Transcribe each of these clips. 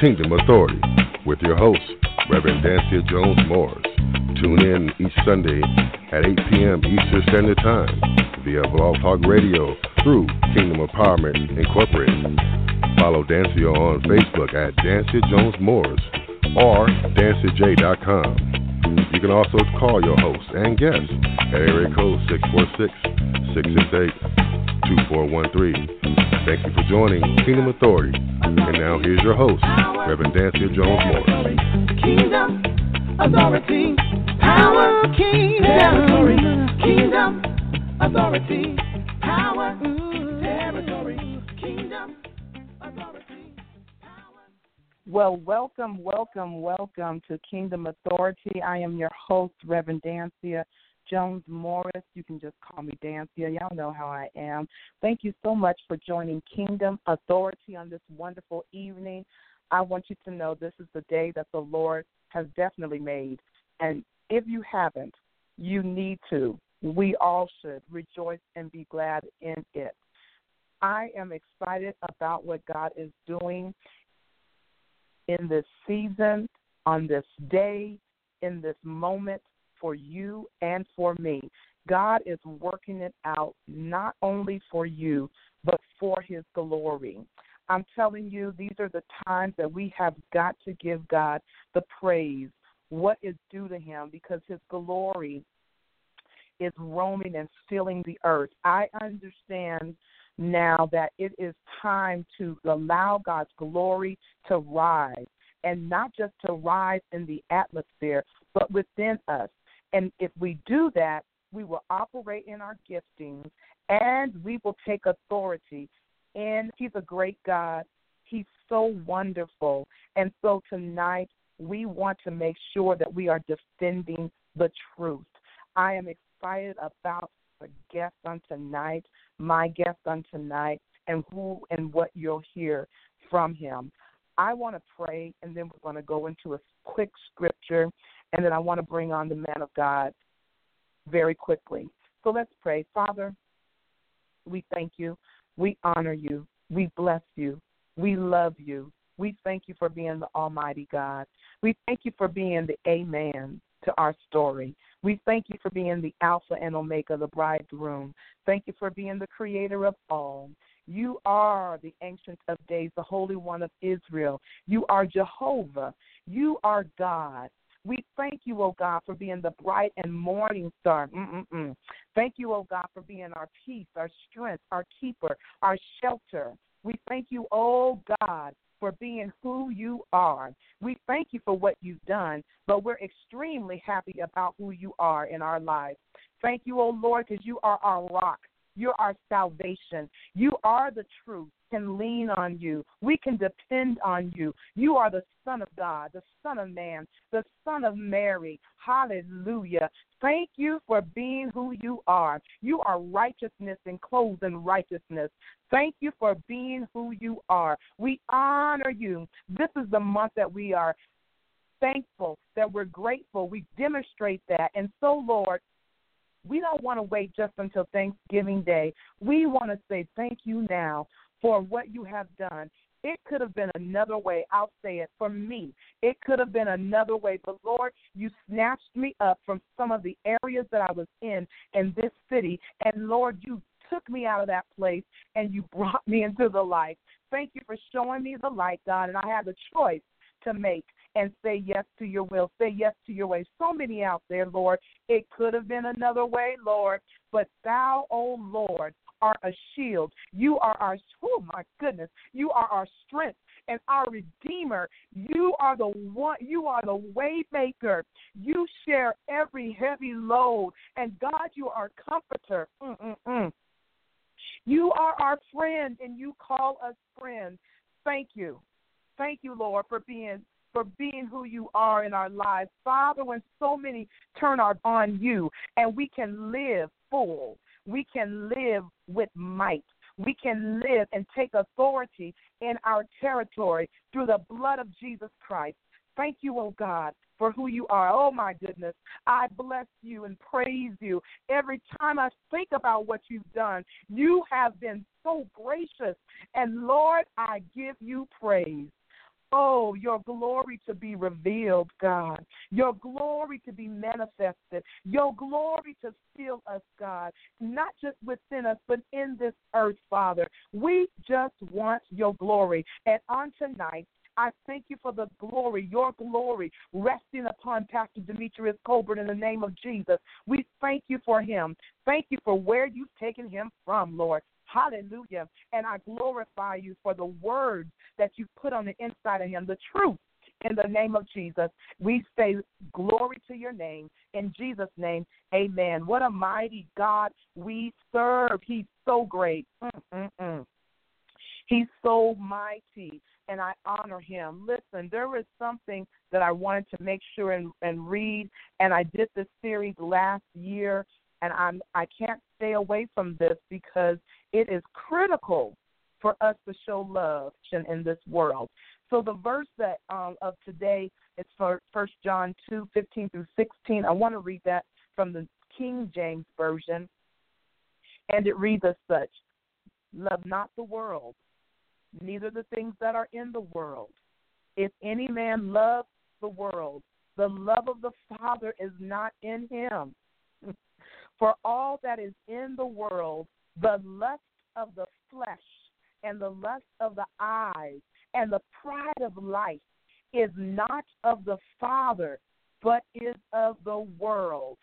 Kingdom Authority with your host, Reverend Dansia Jones-Morris. Tune in each Sunday at 8 p.m. Eastern Standard Time via Bluff Talk Radio through Kingdom Empowerment Incorporated. Follow Dansia on Facebook at Dansia Jones-Morris or DansiaJ.com. You can also call your host and guests at area code 646-668-2413. Thank you for joining Kingdom Authority. And now here's your host, Reverend Dansia Jones-Morris. Kingdom Authority, Power Territory. Kingdom Authority, Power Territory. Kingdom Authority, Power. Well, welcome to Kingdom Authority. I am your host, Reverend Dansia Jones-Morris. You can just call me Dansia. Y'all know how I am. Thank you so much for joining Kingdom Authority on this wonderful evening. I want you to know this is the day that the Lord has definitely made. And if you haven't, you need to. We all should rejoice and be glad in it. I am excited about what God is doing in this season, on this day, in this moment, for you and for me. God is working it out not only for you, but for his glory. I'm telling you, these are the times that we have got to give God the praise, what is due to him, because his glory is roaming and filling the earth. I understand now that it is time to allow God's glory to rise, and not just to rise in the atmosphere, but within us. And if we do that, we will operate in our giftings and we will take authority. And he's a great God. He's so wonderful. And so tonight we want to make sure that we are defending the truth. I am excited about the guest on tonight, my guest on tonight, and who and what you'll hear from him. I want to pray, and then we're going to go into a quick scripture, and then I want to bring on the man of God very quickly. So let's pray. Father, we thank you. We honor you. We bless you. We love you. We thank you for being the Almighty God. We thank you for being the Amen to our story. We thank you for being the Alpha and Omega, the bridegroom. Thank you for being the creator of all. You are the Ancient of Days, the Holy One of Israel. You are Jehovah. You are God. We thank you, O God, for being the bright and morning star. Thank you, O God, for being our peace, our strength, our keeper, our shelter. We thank you, O God, for being who you are. We thank you for what you've done, but we're extremely happy about who you are in our lives. Thank you, O Lord, because you are our rock. You're our salvation. You are the truth. We can lean on you. We can depend on you. You are the Son of God, the Son of Man, the Son of Mary. Hallelujah. Thank you for being who you are. You are righteousness and clothed in righteousness. Thank you for being who you are. We honor you. This is the month that we are thankful, that we're grateful. We demonstrate that. And so, Lord, we don't want to wait just until Thanksgiving Day. We want to say thank you now for what you have done. It could have been another way. I'll say it for me. It could have been another way. But, Lord, you snatched me up from some of the areas that I was in this city. And, Lord, you took me out of that place and you brought me into the light. thank you for showing me the light, God, and I have a choice to make and say yes to your will, say yes to your way. So many out there, Lord, it could have been another way, Lord, but thou, oh Lord, are a shield. You are our, oh my goodness, you are our strength and our Redeemer. You are the one. You are the way maker. You share every heavy load, and God, you are a comforter. You are our friend, and you call us friends. Thank you, Lord, for being who you are in our lives, Father. When so many turn on you, and we can live full, we can live with might. We can live and take authority in our territory through the blood of Jesus Christ. Thank you, oh God, for who you are. Oh, my goodness. I bless you and praise you. Every time I think about what you've done, you have been so gracious. And, Lord, I give you praise. Oh, your glory to be revealed, God. Your glory to be manifested. Your glory to fill us, God, not just within us, but in this earth, Father. We just want your glory. And on tonight, I thank you for the glory, your glory, resting upon Pastor Demetrius Colbert in the name of Jesus. We thank you for him. Thank you for where you've taken him from, Lord. Hallelujah. And I glorify you for the words that you put on the inside of him, the truth in the name of Jesus. We say glory to your name. In Jesus' name, amen. What a mighty God we serve. He's so great. He's so mighty, and I honor him. Listen, there was something that I wanted to make sure and read, and I did this series last year, and I can't stay away from this because it is critical for us to show love in this world. So the verse that of today is for 1 John 2:15 through 16. I want to read that from the King James Version, and it reads as such: Love not the world, neither the things that are in the world. If any man loves the world, the love of the Father is not in him. For all that is in the world, the lust of the flesh and the lust of the eyes and the pride of life is not of the Father, but is of the world.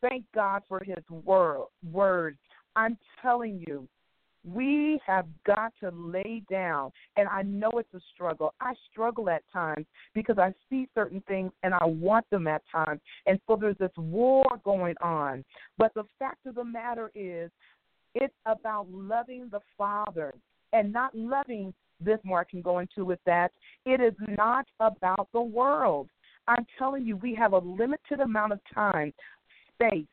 Thank God for his word. I'm telling you, we have got to lay down, and I know it's a struggle. I struggle at times because I see certain things, and I want them at times, and so there's this war going on. But the fact of the matter is it's about loving the Father and not loving this more. I can go into with that. It is not about the world. I'm telling you, we have a limited amount of time, space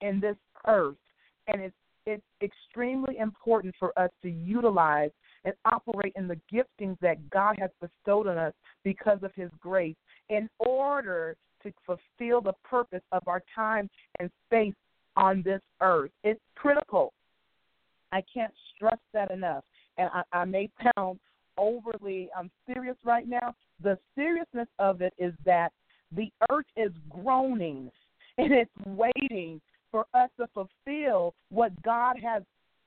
in this earth, and it's extremely important for us to utilize and operate in the giftings that God has bestowed on us because of his grace in order to fulfill the purpose of our time and space on this earth. It's critical. I can't stress that enough. And I may sound overly serious right now. The seriousness of it is that the earth is groaning and it's waiting for us to fulfill what God has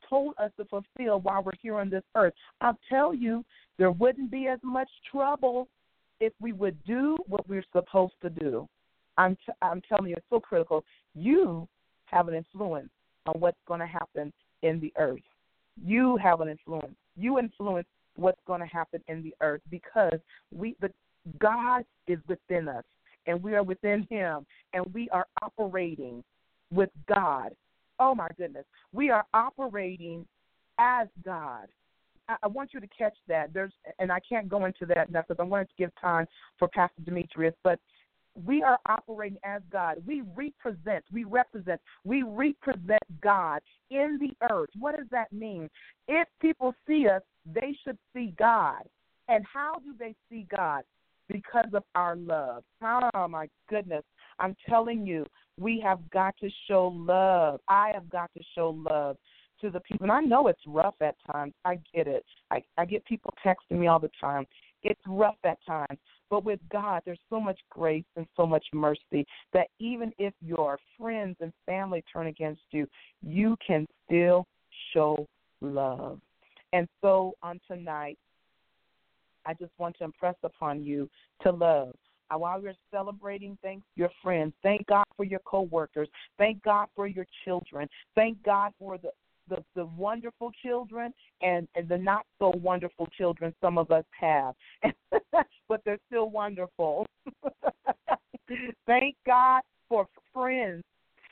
told us to fulfill while we're here on this earth. I'll tell you, there wouldn't be as much trouble if we would do what we're supposed to do. I'm telling you, it's so critical. You have an influence on what's going to happen in the earth. You have an influence. You influence what's going to happen in the earth because God is within us, and we are within him, and we are operating with God. Oh, my goodness. We are operating as God. I want you to catch that. And I can't go into that now because I wanted to give time for Pastor Demetrius, but we are operating as God. We represent God in the earth. What does that mean? If people see us, they should see God. And how do they see God? Because of our love. Oh, my goodness. I'm telling you, we have got to show love. I have got to show love to the people. And I know it's rough at times. I get it. I get people texting me all the time. It's rough at times. But with God, there's so much grace and so much mercy that even if your friends and family turn against you, you can still show love. And so on tonight, I just want to impress upon you to love. While you're celebrating, thank your friends. Thank God for your coworkers. Thank God for your children. Thank God for the wonderful children and the not-so-wonderful children some of us have. But they're still wonderful. Thank God for friends,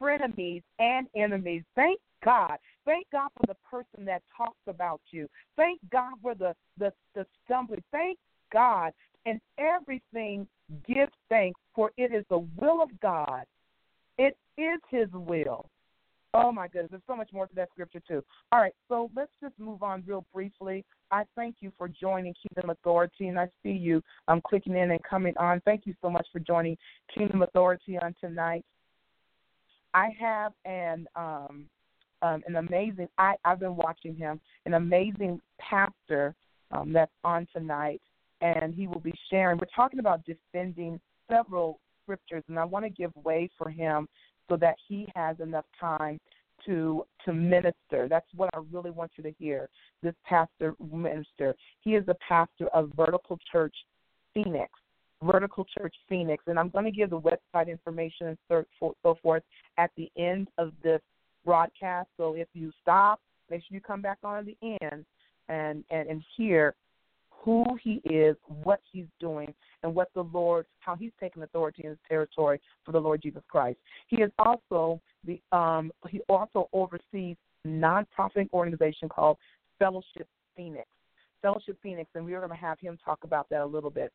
frenemies, and enemies. Thank God. Thank God for the person that talks about you. Thank God for the stumbling. Thank God. And everything give thanks, for it is the will of God. It is his will. Oh, my goodness. There's so much more to that scripture, too. All right, so let's just move on real briefly. I thank you for joining Kingdom Authority, and I see you clicking in and coming on. Thank you so much for joining Kingdom Authority on tonight. I have an amazing – I've been watching him, an amazing pastor that's on tonight, and he will be sharing. We're talking about defending several scriptures, and I want to give way for him so that he has enough time to minister. That's what I really want you to hear, this pastor minister. He is the pastor of Vertical Church Phoenix. And I'm going to give the website information and so forth at the end of this broadcast. So if you stop, make sure you come back on at the end and hear who he is, what he's doing, and what the Lord, how he's taken authority in his territory for the Lord Jesus Christ. He is also he also oversees a nonprofit organization called Fellowship Phoenix, and we're going to have him talk about that a little bit.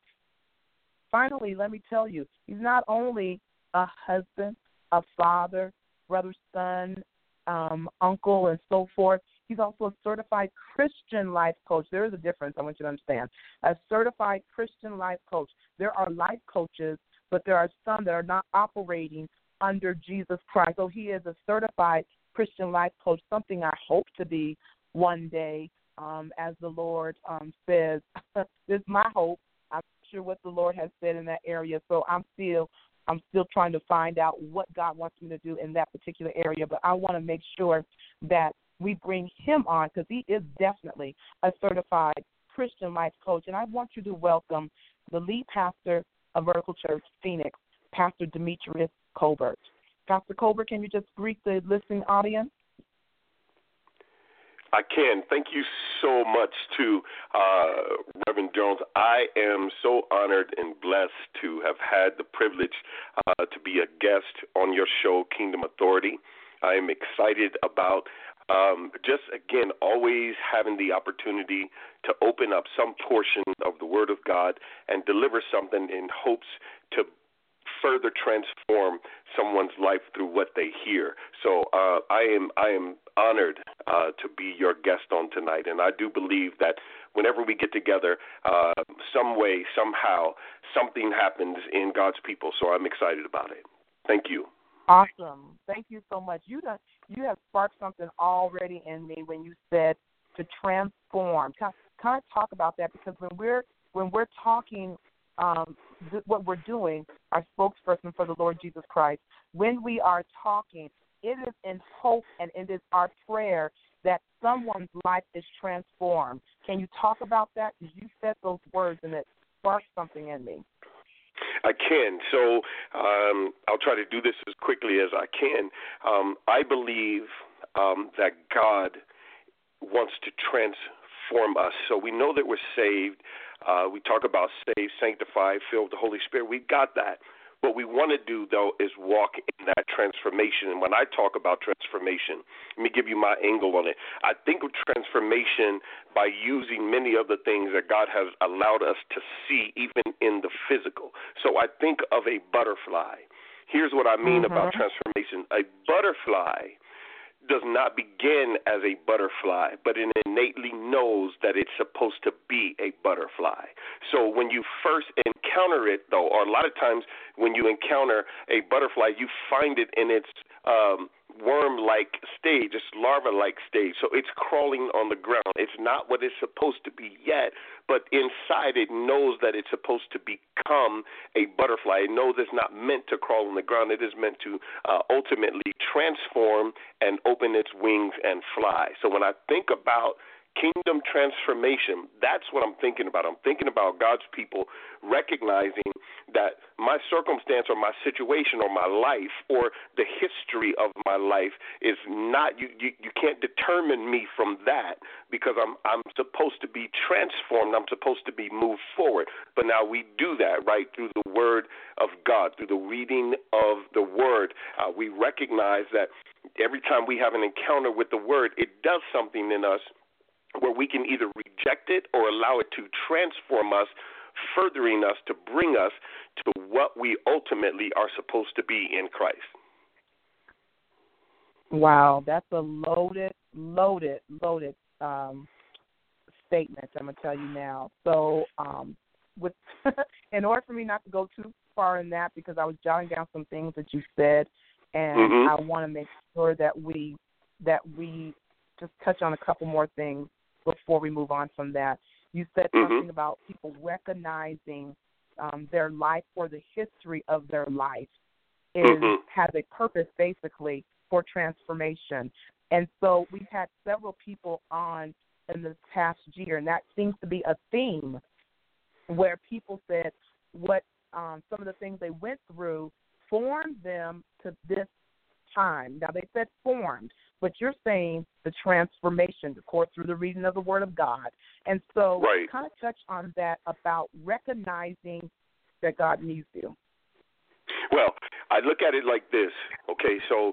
Finally, let me tell you, he's not only a husband, a father, brother, son, uncle, and so forth. He's also a certified Christian life coach. There is a difference, I want you to understand. A certified Christian life coach. There are life coaches, but there are some that are not operating under Jesus Christ. So he is a certified Christian life coach, something I hope to be one day, as the Lord says. This is my hope. I'm not sure what the Lord has said in that area, so I'm still trying to find out what God wants me to do in that particular area, but I want to make sure that we bring him on because he is definitely a certified Christian life coach. And I want you to welcome the lead pastor of Vertical Church Phoenix, Pastor Demetrius Colbert. Pastor Colbert, can you just greet the listening audience? I can. Thank you so much to Reverend Jones. I am so honored and blessed to have had the privilege to be a guest on your show, Kingdom Authority. I am excited about just, again, always having the opportunity to open up some portion of the Word of God and deliver something in hopes to further transform someone's life through what they hear. So I am honored to be your guest on tonight, and I do believe that whenever we get together, some way, somehow, something happens in God's people. So I'm excited about it. Thank you. Awesome. Thank you so much. You have sparked something already in me when you said to transform. Kind of talk about that, because when we're talking, what we're doing, our spokesperson for the Lord Jesus Christ, when we are talking, it is in hope and it is our prayer that someone's life is transformed. Can you talk about that? Because you said those words and it sparked something in me. I can. So I'll try to do this as quickly as I can. I believe that God wants to transform us. So we know that we're saved. We talk about saved, sanctified, filled with the Holy Spirit. We've got that. What we want to do, though, is walk in that transformation. And when I talk about transformation, let me give you my angle on it. I think of transformation by using many of the things that God has allowed us to see, even in the physical. So I think of a butterfly. Here's what I mean about transformation. A butterfly does not begin as a butterfly, but it innately knows that it's supposed to be a butterfly. So when you first encounter it, though, or a lot of times when you encounter a butterfly, you find it in its worm-like stage, its larva-like stage. So it's crawling on the ground. It's not what it's supposed to be yet, but inside it knows that it's supposed to become a butterfly. It knows it's not meant to crawl on the ground. It is meant to ultimately transform and open its wings and fly. So when I think about Kingdom transformation. That's what I'm thinking about. I'm thinking about God's people recognizing that my circumstance or my situation or my life or the history of my life is not, you can't determine me from that, because I'm supposed to be transformed. I'm supposed to be moved forward. But now we do that, right, through the Word of God, through the reading of the Word. We recognize that every time we have an encounter with the Word, it does something in us where we can either reject it or allow it to transform us, furthering us to bring us to what we ultimately are supposed to be in Christ. Wow, that's a loaded statement, I'm going to tell you now. So with in order for me not to go too far in that, because I was jotting down some things that you said, and I want to make sure that we just touch on a couple more things before we move on from that. You said something about people recognizing their life or the history of their life is has a purpose, basically, for transformation. And so we've had several people on in this past year, and that seems to be a theme where people said what some of the things they went through formed them to this time. Now, they said formed, but you're saying the transformation, of course, through the reading of the Word of God. And so kind of touch on that about recognizing that God needs you. Well, I look at it like this, okay? So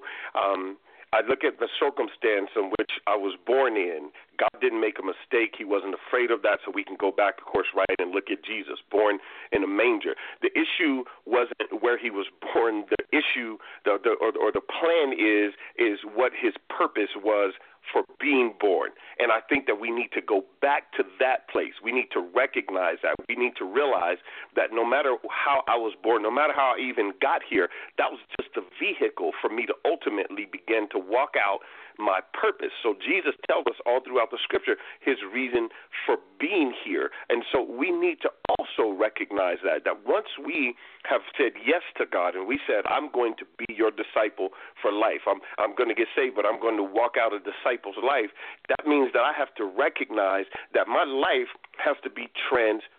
I look at the circumstance in which I was born in. God didn't make a mistake. He wasn't afraid of that, so we can go back, of course, right, and look at Jesus, born in a manger. The issue wasn't where he was born. The issue or the plan is what his purpose was for being born. And I think that we need to go back to that place. We need to recognize that. We need to realize that no matter how I was born, no matter how I even got here, that was just the vehicle for me to ultimately begin to walk out my purpose. So Jesus tells us all throughout the scripture his reason for being here. And so we need to also recognize that once we have said yes to God and we said, I'm going to be your disciple for life. I'm going to get saved, but I'm going to walk out a disciple's life. That means that I have to recognize that my life has to be transformed.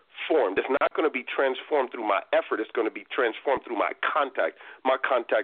It's not going to be transformed through my effort. It's going to be transformed through my contact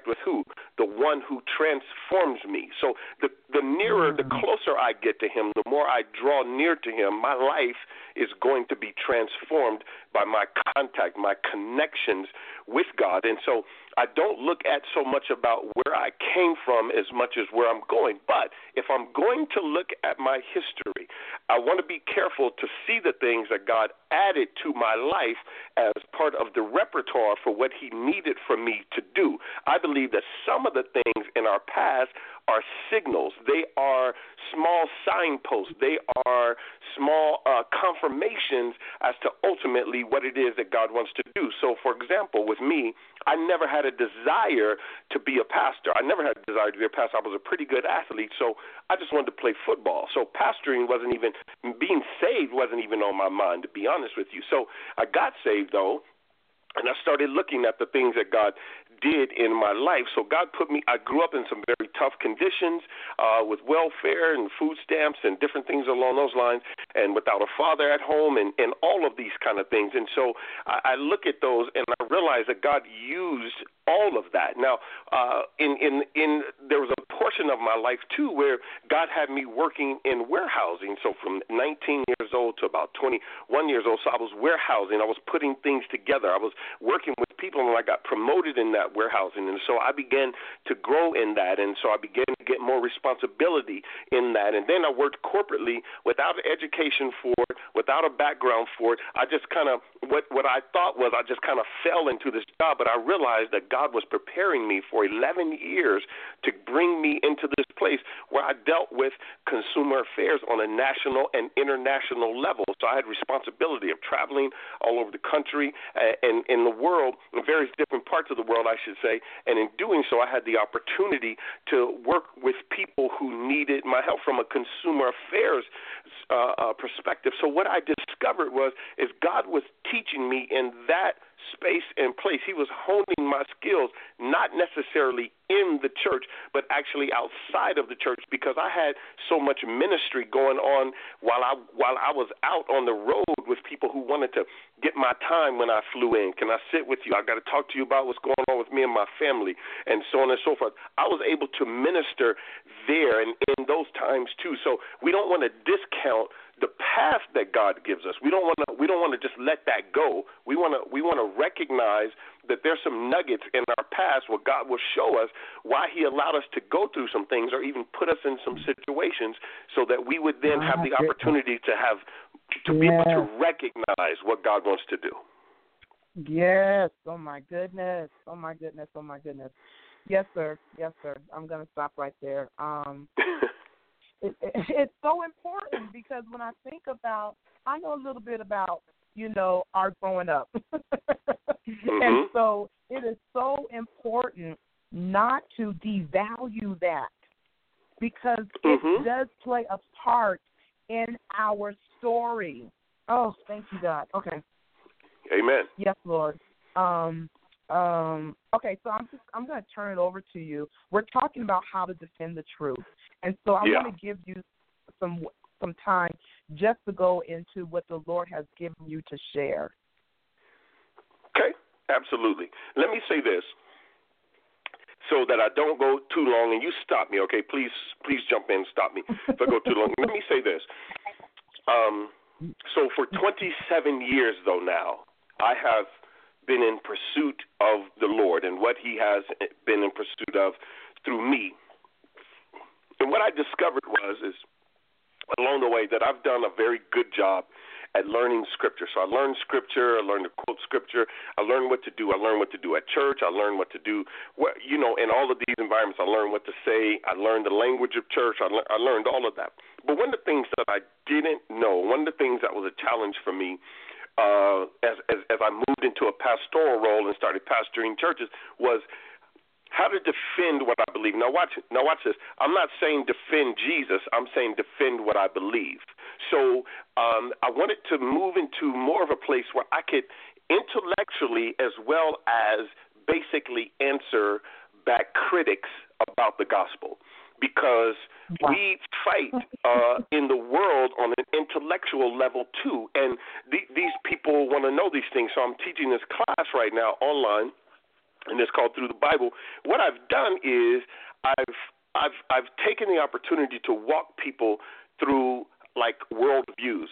with who? The one who transforms me. So the nearer, the closer I get to him, the more I draw near to him, my life is going to be transformed by my contact, my connections with God. And so I don't look at so much about where I came from as much as where I'm going. But if I'm going to look at my history, I want to be careful to see the things that God added to my life as part of the repertoire for what he needed for me to do. I believe that some of the things in our past are signals. They are small signposts. They are small confirmations as to ultimately what it is that God wants to do. So, for example, with me, I never had a desire to be a pastor. I never had a desire to be a pastor. I was a pretty good athlete, so I just wanted to play football. So pastoring wasn't even, being saved wasn't even on my mind, to be honest with you. So I got saved, though, and I started looking at the things that God did in my life. So God put me, I grew up in some very tough conditions with welfare and food stamps and different things along those lines, and without a father at home and all of these kind of things. And so I look at those and I realize that God used all of that. Now, there was a portion of my life, too, where God had me working in warehousing. So from 19 years old to about 21 years old, so I was warehousing. I was putting things together. I was working with people, and I got promoted in that warehousing. And so I began to grow in that, and so I began to get more responsibility in that. And then I worked corporately without education for it, without a background for it. I just kind of, what I thought was I just kind of fell into this job, but I realized that God was preparing me for 11 years to bring me into this place where I dealt with consumer affairs on a national and international level. So I had responsibility of traveling all over the country and in the world, in various different parts of the world, I should say. And in doing so, I had the opportunity to work with people who needed my help from a consumer affairs perspective. So what I discovered was God was teaching me in that space and place. He was honing my skills, not necessarily in the church, but actually outside of the church, because I had so much ministry going on while I was out on the road with people who wanted to get my time when I flew in. Can I sit with you? I got to talk to you about what's going on with me and my family, and so on and so forth. I was able to minister there and in those times too. So we don't want to discount the path that God gives us. We don't want to just let that go. We want to recognize that there's some nuggets in our past where God will show us why he allowed us to go through some things or even put us in some situations, so that we would then have the opportunity to be able to recognize what God wants to do. Yes. Oh my goodness. Oh my goodness. Oh my goodness. Yes, sir. Yes, sir. I'm going to stop right there. It's so important, because when I think about, I know a little bit about, our growing up. And so it is so important not to devalue that, because it does play a part in our story. Oh, thank you, God. Okay. Amen. Yes, Lord. Okay, so I'm going to turn it over to you. We're talking about how to defend the truth. And so I want to give you some time just to go into what the Lord has given you to share. Okay, absolutely. Let me say this so that I don't go too long, and you stop me, okay? Please jump in, stop me if I go too long. Let me say this. So for 27 years, though, now, I have been in pursuit of the Lord and what he has been in pursuit of through me. And what I discovered was along the way that I've done a very good job at learning Scripture. So I learned Scripture. I learned to quote Scripture. I learned what to do. I learned what to do at church. I learned what to do, in all of these environments. I learned what to say. I learned the language of church. I learned all of that. But one of the things that I didn't know, one of the things that was a challenge for me as I moved into a pastoral role and started pastoring churches was how to defend what I believe. Now watch this. I'm not saying defend Jesus. I'm saying defend what I believe. So I wanted to move into more of a place where I could intellectually as well as basically answer back critics about the gospel, because we fight in the world on an intellectual level too. And these people want to know these things. So I'm teaching this class right now online, and it's called Through the Bible. What I've done is I've taken the opportunity to walk people through like worldviews,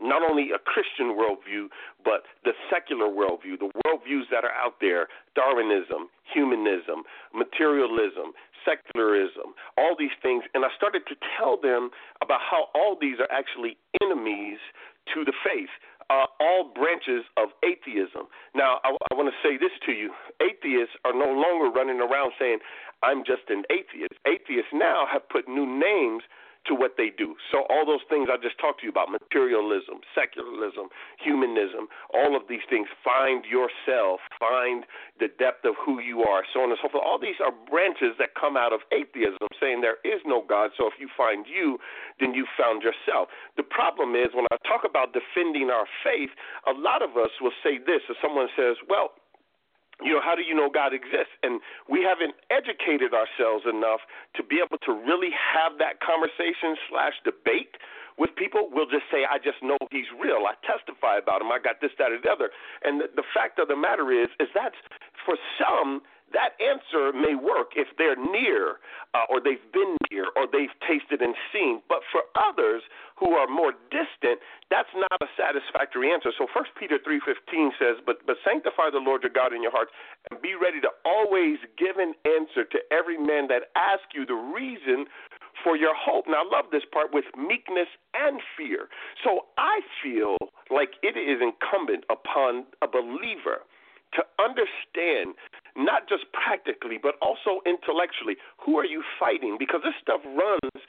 not only a Christian worldview, but the secular worldview, the worldviews that are out there: Darwinism, humanism, materialism, secularism, all these things. And I started to tell them about how all these are actually enemies to the faith. All branches of atheism. Now, I want to say this to you. Atheists are no longer running around saying, I'm just an atheist. Atheists now have put new names to what they do. So all those things I just talked to you about, materialism, secularism, humanism, all of these things, find yourself, find the depth of who you are, so on and so forth. All these are branches that come out of atheism, saying there is no God, so if you find you, then you found yourself. The problem is, when I talk about defending our faith, a lot of us will say this. If someone says, well, how do you know God exists? And we haven't educated ourselves enough to be able to really have that conversation/debate with people. We'll just say, I just know he's real. I testify about him. I got this, that, or the other. And the fact of the matter is that's, for some, that answer may work if they're near or they've been near or they've tasted and seen. But for others who are more distant, that's not a satisfactory answer. So 1 Peter 3:15 says, But sanctify the Lord your God in your hearts, and be ready to always give an answer to every man that asks you the reason for your hope. Now, I love this part: with meekness and fear. So I feel like it is incumbent upon a believer to understand, not just practically, but also intellectually, who are you fighting? Because this stuff runs,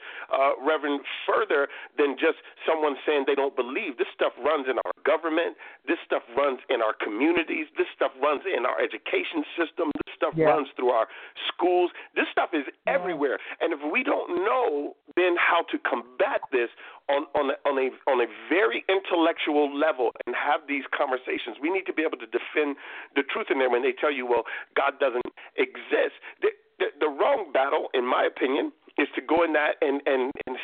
Reverend, further than just someone saying they don't believe. This stuff runs in our government. This stuff runs in our communities. This stuff runs in our education system. This stuff runs through our schools. This stuff is everywhere. And if we don't know, then how to combat this on a very intellectual level and have these conversations. We need to be able to defend the truth in there when they tell you, well, God doesn't exist. The wrong battle, in my opinion, is to go in that and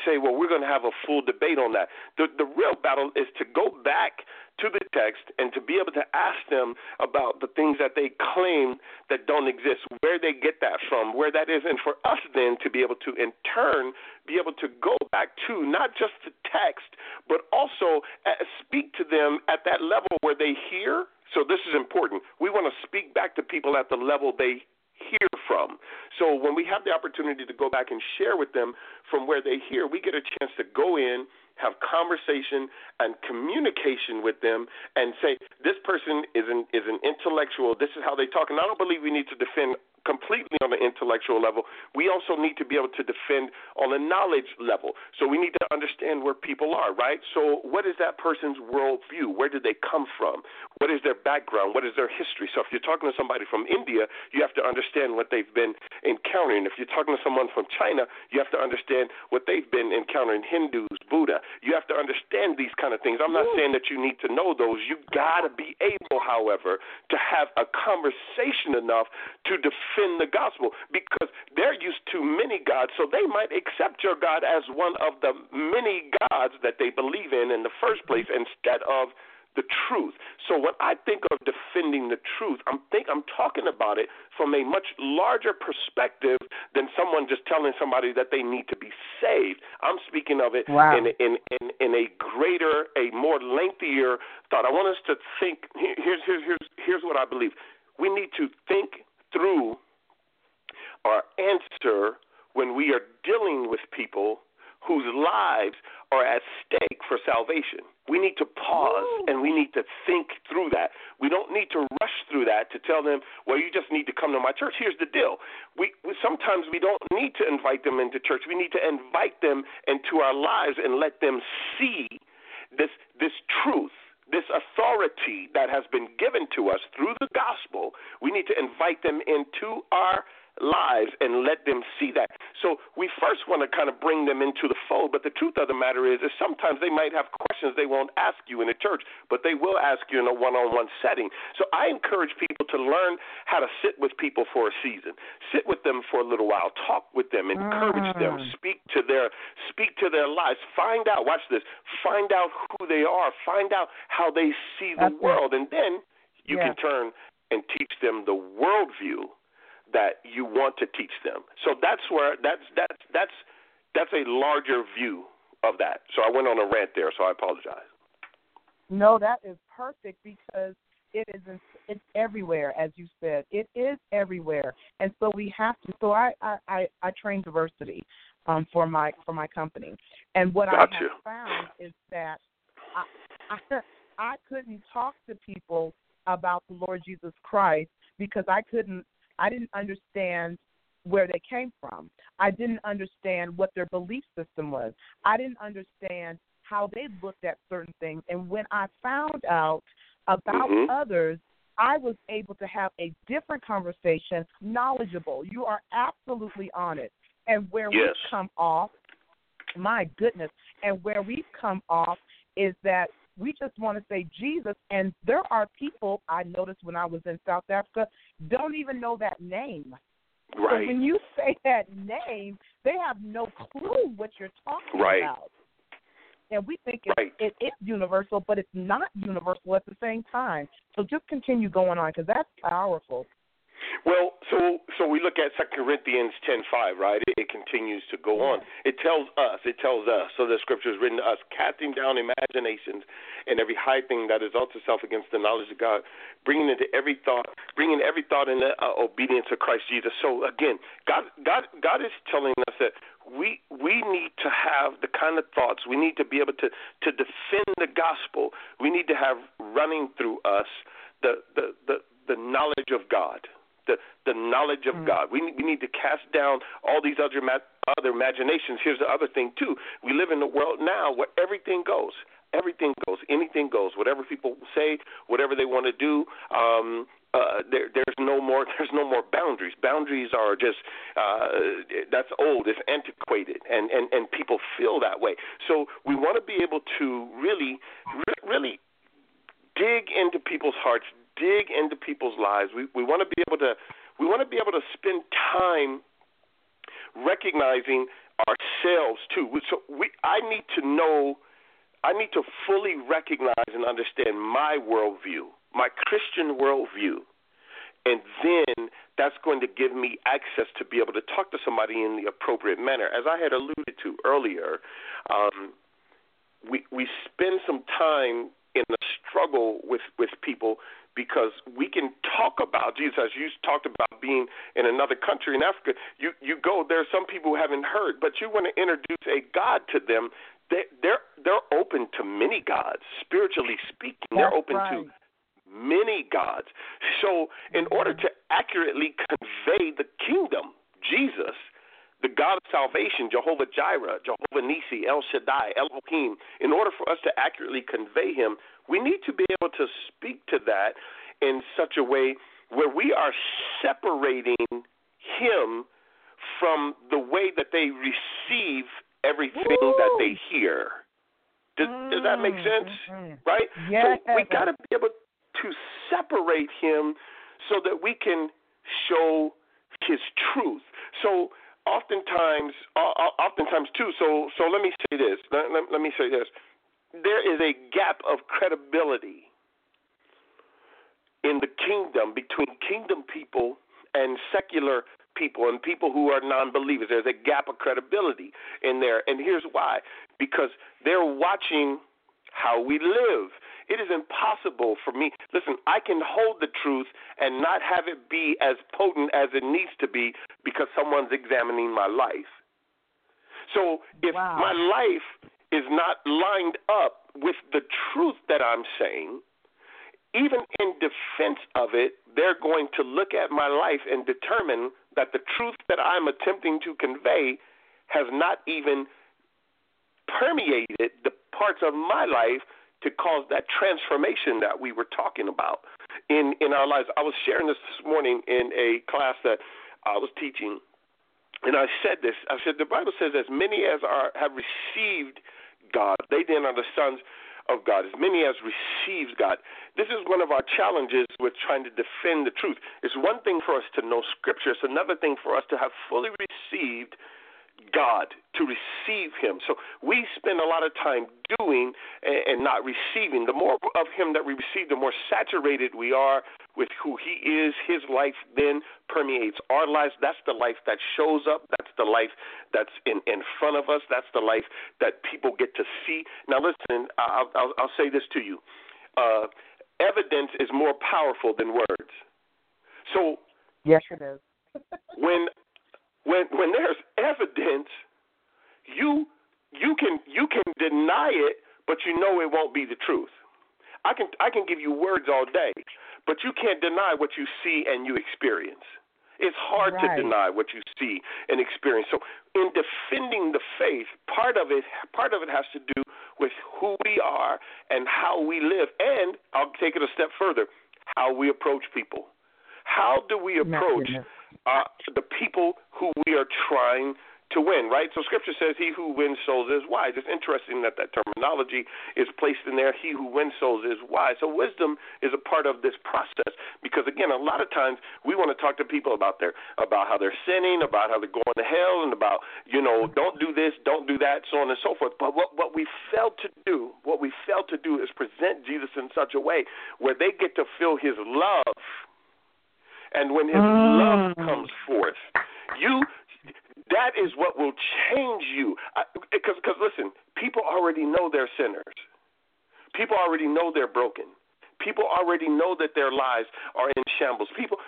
say, well, we're going to have a full debate on that. The real battle is to go back to the text and to be able to ask them about the things that they claim that don't exist, where they get that from, where that is, and for us then to be able to, in turn, be able to go back to not just the text, but also speak to them at that level where they hear. So this is important. We want to speak back to people at the level they hear from. So when we have the opportunity to go back and share with them from where they hear, we get a chance to go in, have conversation and communication with them and say, this person is an intellectual. This is how they talk. And I don't believe we need to defend completely on an intellectual level. We also need to be able to defend on a knowledge level. So we need to understand where people are, right? So what is that person's worldview? Where did they come from? What is their background? What is their history? So if you're talking to somebody from India, you have to understand what they've been encountering. If you're talking to someone from China, you have to understand what they've been encountering, Hindus, Buddha. You have to understand these kind of things. I'm not saying that you need to know those. You got to be able, however, to have a conversation enough to defend in the gospel, because they're used to many gods, so they might accept your God as one of the many gods that they believe in the first place instead of the truth. So when I think of defending the truth, I'm talking about it from a much larger perspective than someone just telling somebody that they need to be saved. I'm speaking of it in a greater, a more lengthier thought. I want us to think, here's what I believe. We need to think through our answer when we are dealing with people whose lives are at stake for salvation. We need to pause and we need to think through that. We don't need to rush through that to tell them, well, you just need to come to my church. Here's the deal. We sometimes we don't need to invite them into church. We need to invite them into our lives and let them see this truth. This authority that has been given to us through the gospel, we need to invite them into our lives and let them see that. So we first want to kind of bring them into the fold, but the truth of the matter is sometimes they might have questions they won't ask you in a church, but they will ask you in a one-on-one setting. So I encourage people to learn how to sit with people for a season. Sit with them for a little while. Talk with them. Encourage them. Speak to their lives. Find out. Watch this. Find out who they are. Find out how they see the world. And then you can turn and teach them the worldview that you want to teach them. So that's where that's a larger view of that. So I went on a rant there, so I apologize. No, that is perfect, because it's everywhere, as you said. It is everywhere, and so we have to. So I train diversity for my company, and what I have found is that I couldn't talk to people about the Lord Jesus Christ because I didn't understand where they came from. I didn't understand what their belief system was. I didn't understand how they looked at certain things. And when I found out about others, I was able to have a different conversation, knowledgeable. You are absolutely on it. And where we've come off, my goodness, and where we've come off is that we just want to say Jesus, and there are people, I noticed when I was in South Africa, don't even know that name. Right. So when you say that name, they have no clue what you're talking about. And we think it's universal, but it's not universal at the same time. So just continue going on, because that's powerful. Well, so we look at 2 Corinthians 10:5, right? It continues to go on. It tells us, so the scripture is written to us, casting down imaginations and every high thing that exalts itself against the knowledge of God, bringing every thought into obedience to Christ Jesus. So again, God is telling us that we need to have the kind of thoughts. We need to be able to defend the gospel. We need to have running through us the knowledge of God. The knowledge of God. We need to cast down all these other imaginations. Here's the other thing, too. We live in a world now where everything goes. Everything goes. Anything goes. Whatever people say, whatever they want to do, there's no more boundaries. Boundaries are just that's old, it's antiquated, and people feel that way. So we want to be able to really dig into people's hearts, dig into people's lives. We want to be able to spend time recognizing ourselves too. So I need to fully recognize and understand my worldview, my Christian worldview, and then that's going to give me access to be able to talk to somebody in the appropriate manner. As I had alluded to earlier, we spend some time in a struggle with people because we can talk about Jesus. You talked about being in another country in Africa. You go, there are some people who haven't heard, but you want to introduce a God to them. They're open to many gods, spiritually speaking. They're open to many gods. So in order to accurately convey the kingdom, Jesus, the God of salvation, Jehovah Jireh, Jehovah Nisi, El Shaddai, Elohim, in order for us to accurately convey him, we need to be able to speak to that in such a way where we are separating him from the way that they receive everything that they hear. Does that make sense? Right? Yes. So we got to be able to separate him so that we can show his truth. So oftentimes too, so let me say this. Let me say this. There is a gap of credibility in the kingdom between kingdom people and secular people and people who are non-believers. There's a gap of credibility in there, and here's why. Because they're watching how we live. It is impossible for me. Listen, I can hold the truth and not have it be as potent as it needs to be because someone's examining my life. So if my life is not lined up with the truth that I'm saying, even in defense of it, they're going to look at my life and determine that the truth that I'm attempting to convey has not even permeated the parts of my life to cause that transformation that we were talking about in our lives. I was sharing this morning in a class that I was teaching, and I said this. I said, the Bible says, as many as have received God, they then are the sons of God, as many as receives God. This is one of our challenges with trying to defend the truth. It's one thing for us to know Scripture. It's another thing for us to have fully received God, to receive him. So we spend a lot of time doing and not receiving. The more of him that we receive, the more saturated we are with who he is. His life then permeates our lives. That's the life that shows up. That's the life that's in front of us. That's the life that people get to see. Now listen, I'll say this to you. Evidence is more powerful than words. So yes, it is. When there's evidence, you can deny it, but you know it won't be the truth. I can give you words all day, but you can't deny what you see and you experience. It's hard to deny what you see and experience. So in defending the faith, part of it has to do with who we are and how we live, and I'll take it a step further, how we approach people. How do we approach the people who we are trying to win, right? So Scripture says, he who wins souls is wise. It's interesting that that terminology is placed in there. He who wins souls is wise. So wisdom is a part of this process because, again, a lot of times we want to talk to people about how they're sinning, about how they're going to hell, and about, don't do this, don't do that, so on and so forth. But what we fail to do is present Jesus in such a way where they get to feel his love. And when his love comes forth, that is what will change you. Because listen, people already know they're sinners. People already know they're broken. People already know that their lives are in shambles. People.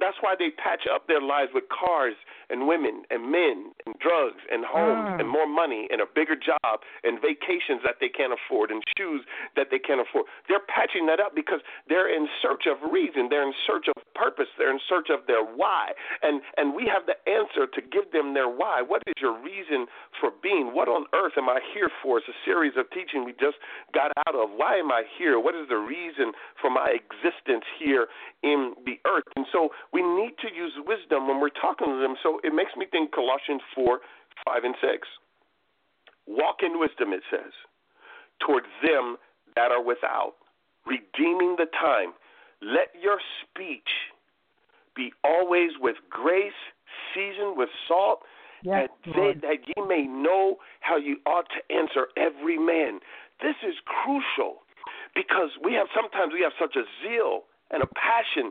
That's why they patch up their lives with cars and women and men and drugs and homes and more money and a bigger job and vacations that they can't afford and shoes that they can't afford. They're patching that up because they're in search of reason. They're in search of purpose. They're in search of their why. And we have the answer to give them their why. What is your reason for being? What on earth am I here for? It's a series of teaching we just got out of. Why am I here? What is the reason for my existence here in the earth. And so we need to use wisdom when we're talking to them. So it makes me think Colossians 4:5-6. Walk in wisdom, it says, toward them that are without, redeeming the time. Let your speech be always with grace, seasoned with salt, yes, that ye may know how you ought to answer every man. This is crucial because sometimes we have such a zeal and a passion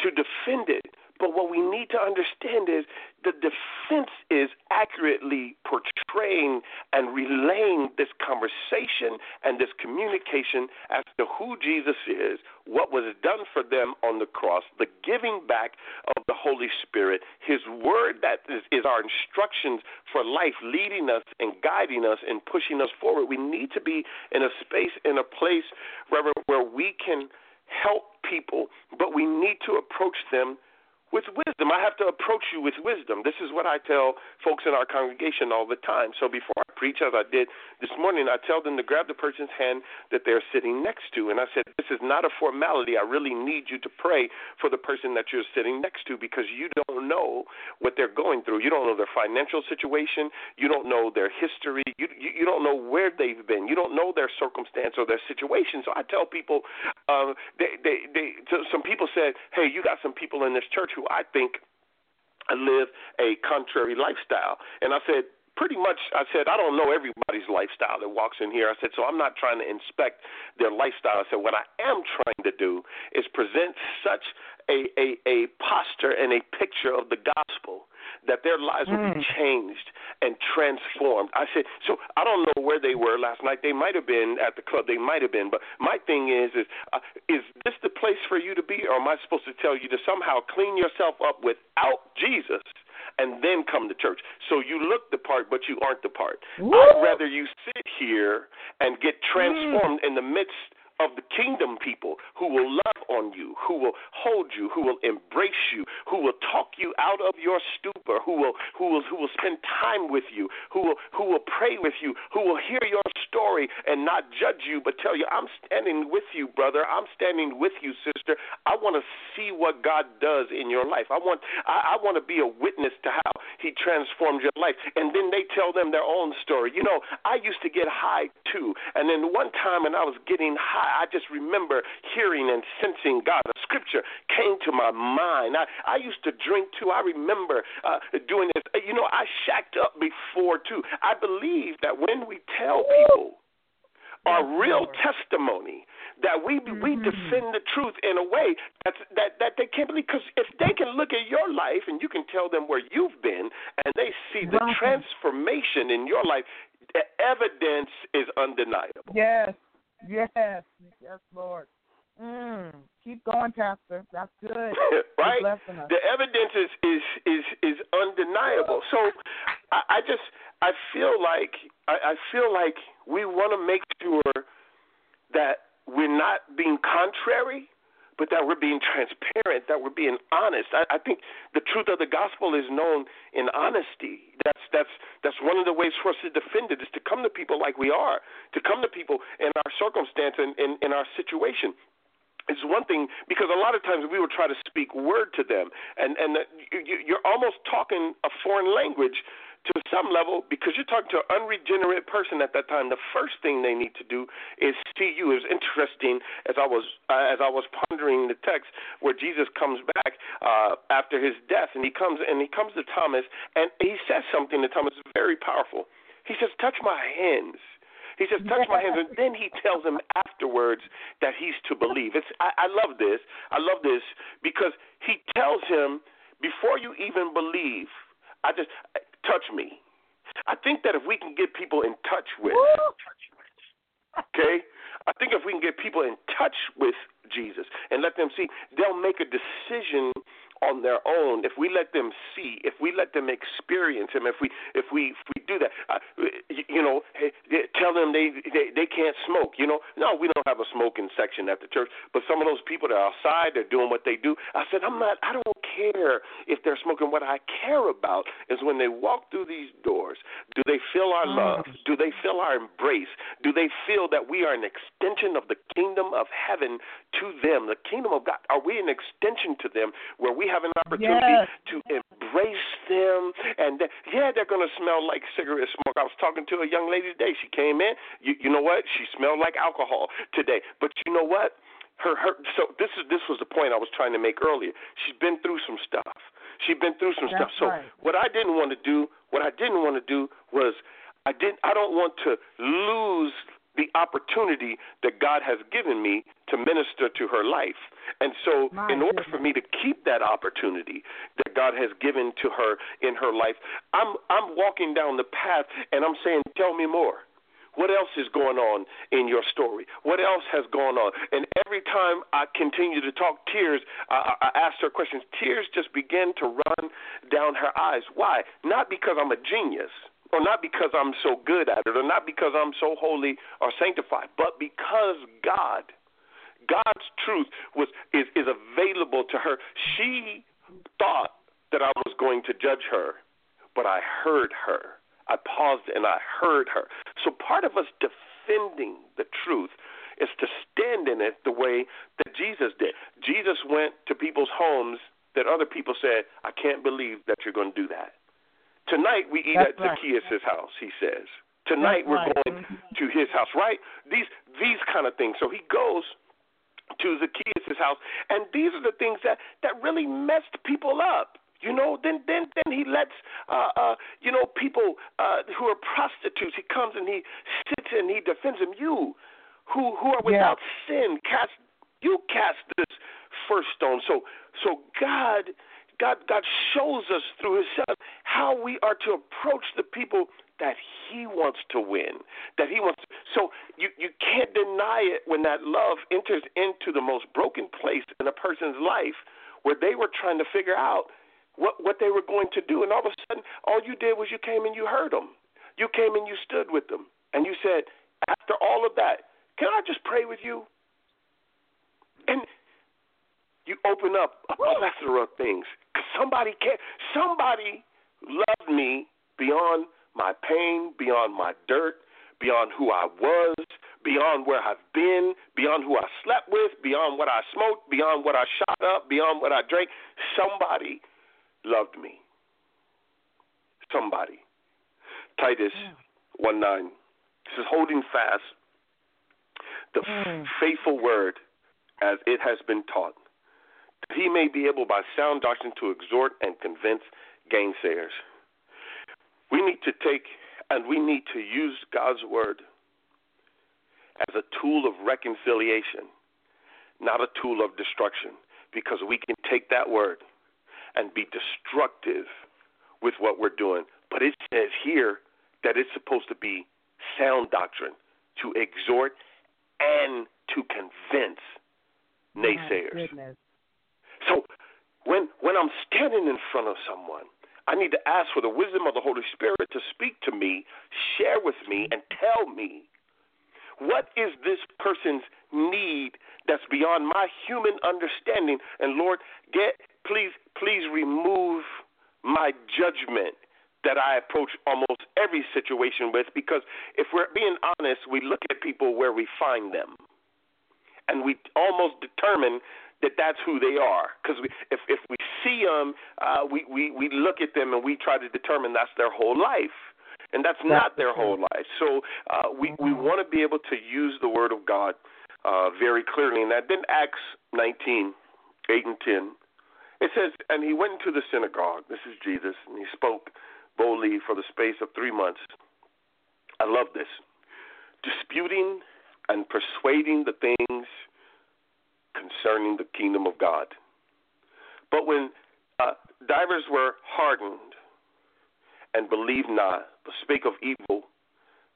to defend it. But what we need to understand is the defense is accurately portraying and relaying this conversation and this communication as to who Jesus is, what was done for them on the cross, the giving back of the Holy Spirit, his word that is our instructions for life, leading us and guiding us and pushing us forward. We need to be in a space, in a place, Reverend, where we can help people, but we need to approach them with wisdom. I have to approach you with wisdom. This is what I tell folks in our congregation all the time. So before I preach, as I did this morning, I tell them to grab the person's hand that they're sitting next to. And I said, this is not a formality. I really need you to pray for the person that you're sitting next to because you don't know what they're going through. You don't know their financial situation. You don't know their history. You don't know where they've been. You don't know their circumstance or their situation. So I tell people, some people said, hey, you got some people in this church who I think live a contrary lifestyle. And I said, I don't know everybody's lifestyle that walks in here. I said, so I'm not trying to inspect their lifestyle. I said, what I am trying to do is present such a posture and a picture of the gospel that their lives will be changed and transformed. I said, so I don't know where they were last night. They might have been at the club. They might have been. But my thing is this the place for you to be, or am I supposed to tell you to somehow clean yourself up without Jesus and then come to church? So you look the part, but you aren't the part. Woo! I'd rather you sit here and get transformed in the midst of the kingdom people who will love on you, who will hold you, who will embrace you, who will talk you out of your stupor, who will spend time with you, who will pray with you, who will hear your story and not judge you, but tell you, I'm standing with you, brother. I'm standing with you, sister. I want to see what God does in your life. I want to be a witness to how he transformed your life. And then they tell them their own story. You know, I used to get high too. And then one time when I was getting high, I just remember hearing and sensing God. The scripture came to my mind. I used to drink, too. I remember doing this. You know, I shacked up before, too. I believe that when we tell people our real testimony, that we defend the truth in a way that they can't believe. Because if they can look at your life and you can tell them where you've been and they see the transformation in your life, the evidence is undeniable. Yes. Yes, yes, Lord. Keep going, Pastor. That's good. Right? The evidence is undeniable. So I feel like we want to make sure that we're not being contrary, but that we're being transparent, that we're being honest. I think the truth of the gospel is known in honesty. That's one of the ways for us to defend it, is to come to people like we are, to come to people in our circumstance and in our situation. It's one thing, because a lot of times we will try to speak word to them, and you're almost talking a foreign language to some level, because you're talking to an unregenerate person at that time. The first thing they need to do is see you. It was interesting as I was pondering the text where Jesus comes back after his death, and he comes to Thomas, and he says something to Thomas very powerful. He says, "Touch my hands." He says, touch my hands, and then he tells him afterwards that he's to believe. I love this because he tells him, before you even believe, touch me. I think that if we can get people in touch with, Jesus and let them see, they'll make a decision on their own. If we let them see, if we let them experience him, if we do that. Tell them they can't smoke, you know. No, we don't have a smoking section at the church, but some of those people that are outside, they're doing what they do. I said, I don't care if they're smoking. What I care about is when they walk through these doors, do they feel our love? Do they feel our embrace? Do they feel that we are an extension of the kingdom of heaven to them, the kingdom of God? Are we an extension to them where we have an opportunity to embrace them? And they're going to smell like cigarette smoke. I was talking to a young lady today. She came in. You know what? She smelled like alcohol today. But you know what? So this was the point I was trying to make earlier. She's been through some stuff. So what I didn't want to do was I don't want to lose the opportunity that God has given me to minister to her life. And so in order for me to keep that opportunity that God has given to her in her life, I'm walking down the path and I'm saying, tell me more. What else is going on in your story? What else has gone on? And every time I continue to talk tears, I asked her questions. Tears just began to run down her eyes. Why? Not because I'm a genius, or not because I'm so good at it, or not because I'm so holy or sanctified, but because God's truth is available to her. She thought that I was going to judge her, but I heard her. I paused and I heard her. So part of us defending the truth is to stand in it the way that Jesus did. Jesus went to people's homes that other people said, I can't believe that you're going to do that. Tonight we eat at Zacchaeus' house, he says. Tonight we're going to his house, right? These kind of things. So he goes to Zacchaeus' house, and these are the things that really messed people up. You know, then he lets, people who are prostitutes, he comes and he sits and he defends them. You who are without sin, cast this first stone. So God shows us through his Son how we are to approach the people that he wants to win, So you can't deny it when that love enters into the most broken place in a person's life where they were trying to figure out what they were going to do. And all of a sudden, all you did was you came and you heard them. You came and you stood with them. And you said, after all of that, can I just pray with you? And you open up a plethora of things. Somebody loved me beyond my pain, beyond my dirt, beyond who I was, beyond where I've been, beyond who I slept with, beyond what I smoked, beyond what I shot up, beyond what I drank. Somebody loved me. Somebody. Titus 1:9 says, holding fast the faithful word as it has been taught, that he may be able by sound doctrine to exhort and convince gainsayers. We need to use God's word as a tool of reconciliation, not a tool of destruction, because we can take that word and be destructive with what we're doing. But it says here that it's supposed to be sound doctrine, to exhort and to convince naysayers. So when I'm standing in front of someone, I need to ask for the wisdom of the Holy Spirit to speak to me, share with me, and tell me, what is this person's need that's beyond my human understanding? And Lord, please remove my judgment that I approach almost every situation with, because if we're being honest, we look at people where we find them, and we almost determine that that's who they are, because if we see them, we look at them and we try to determine that's their whole life, and that's not their whole life. So we want to be able to use the Word of God very clearly. And then Acts 19:8-10, it says, and he went into the synagogue, this is Jesus, and he spoke boldly for the space of 3 months. I love this. Disputing and persuading the things concerning the kingdom of God. But when divers were hardened and believed not, but spake of evil,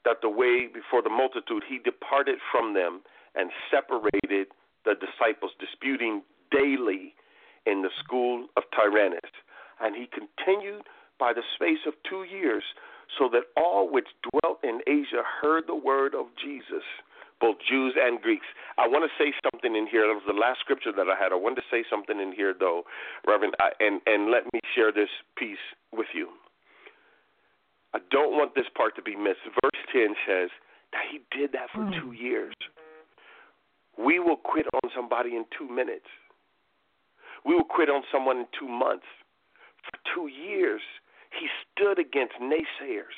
that the way before the multitude, he departed from them and separated the disciples, disputing daily in the school of Tyrannus. And he continued by the space of 2 years, so that all which dwelt in Asia heard the word of Jesus, both Jews and Greeks. I want to say something in here. That was the last scripture that I had. I wanted to say something in here, though, Reverend, and let me share this piece with you. I don't want this part to be missed. Verse 10 says that he did that for 2 years. We will quit on somebody in 2 minutes. We will quit on someone in 2 months. For 2 years, he stood against naysayers.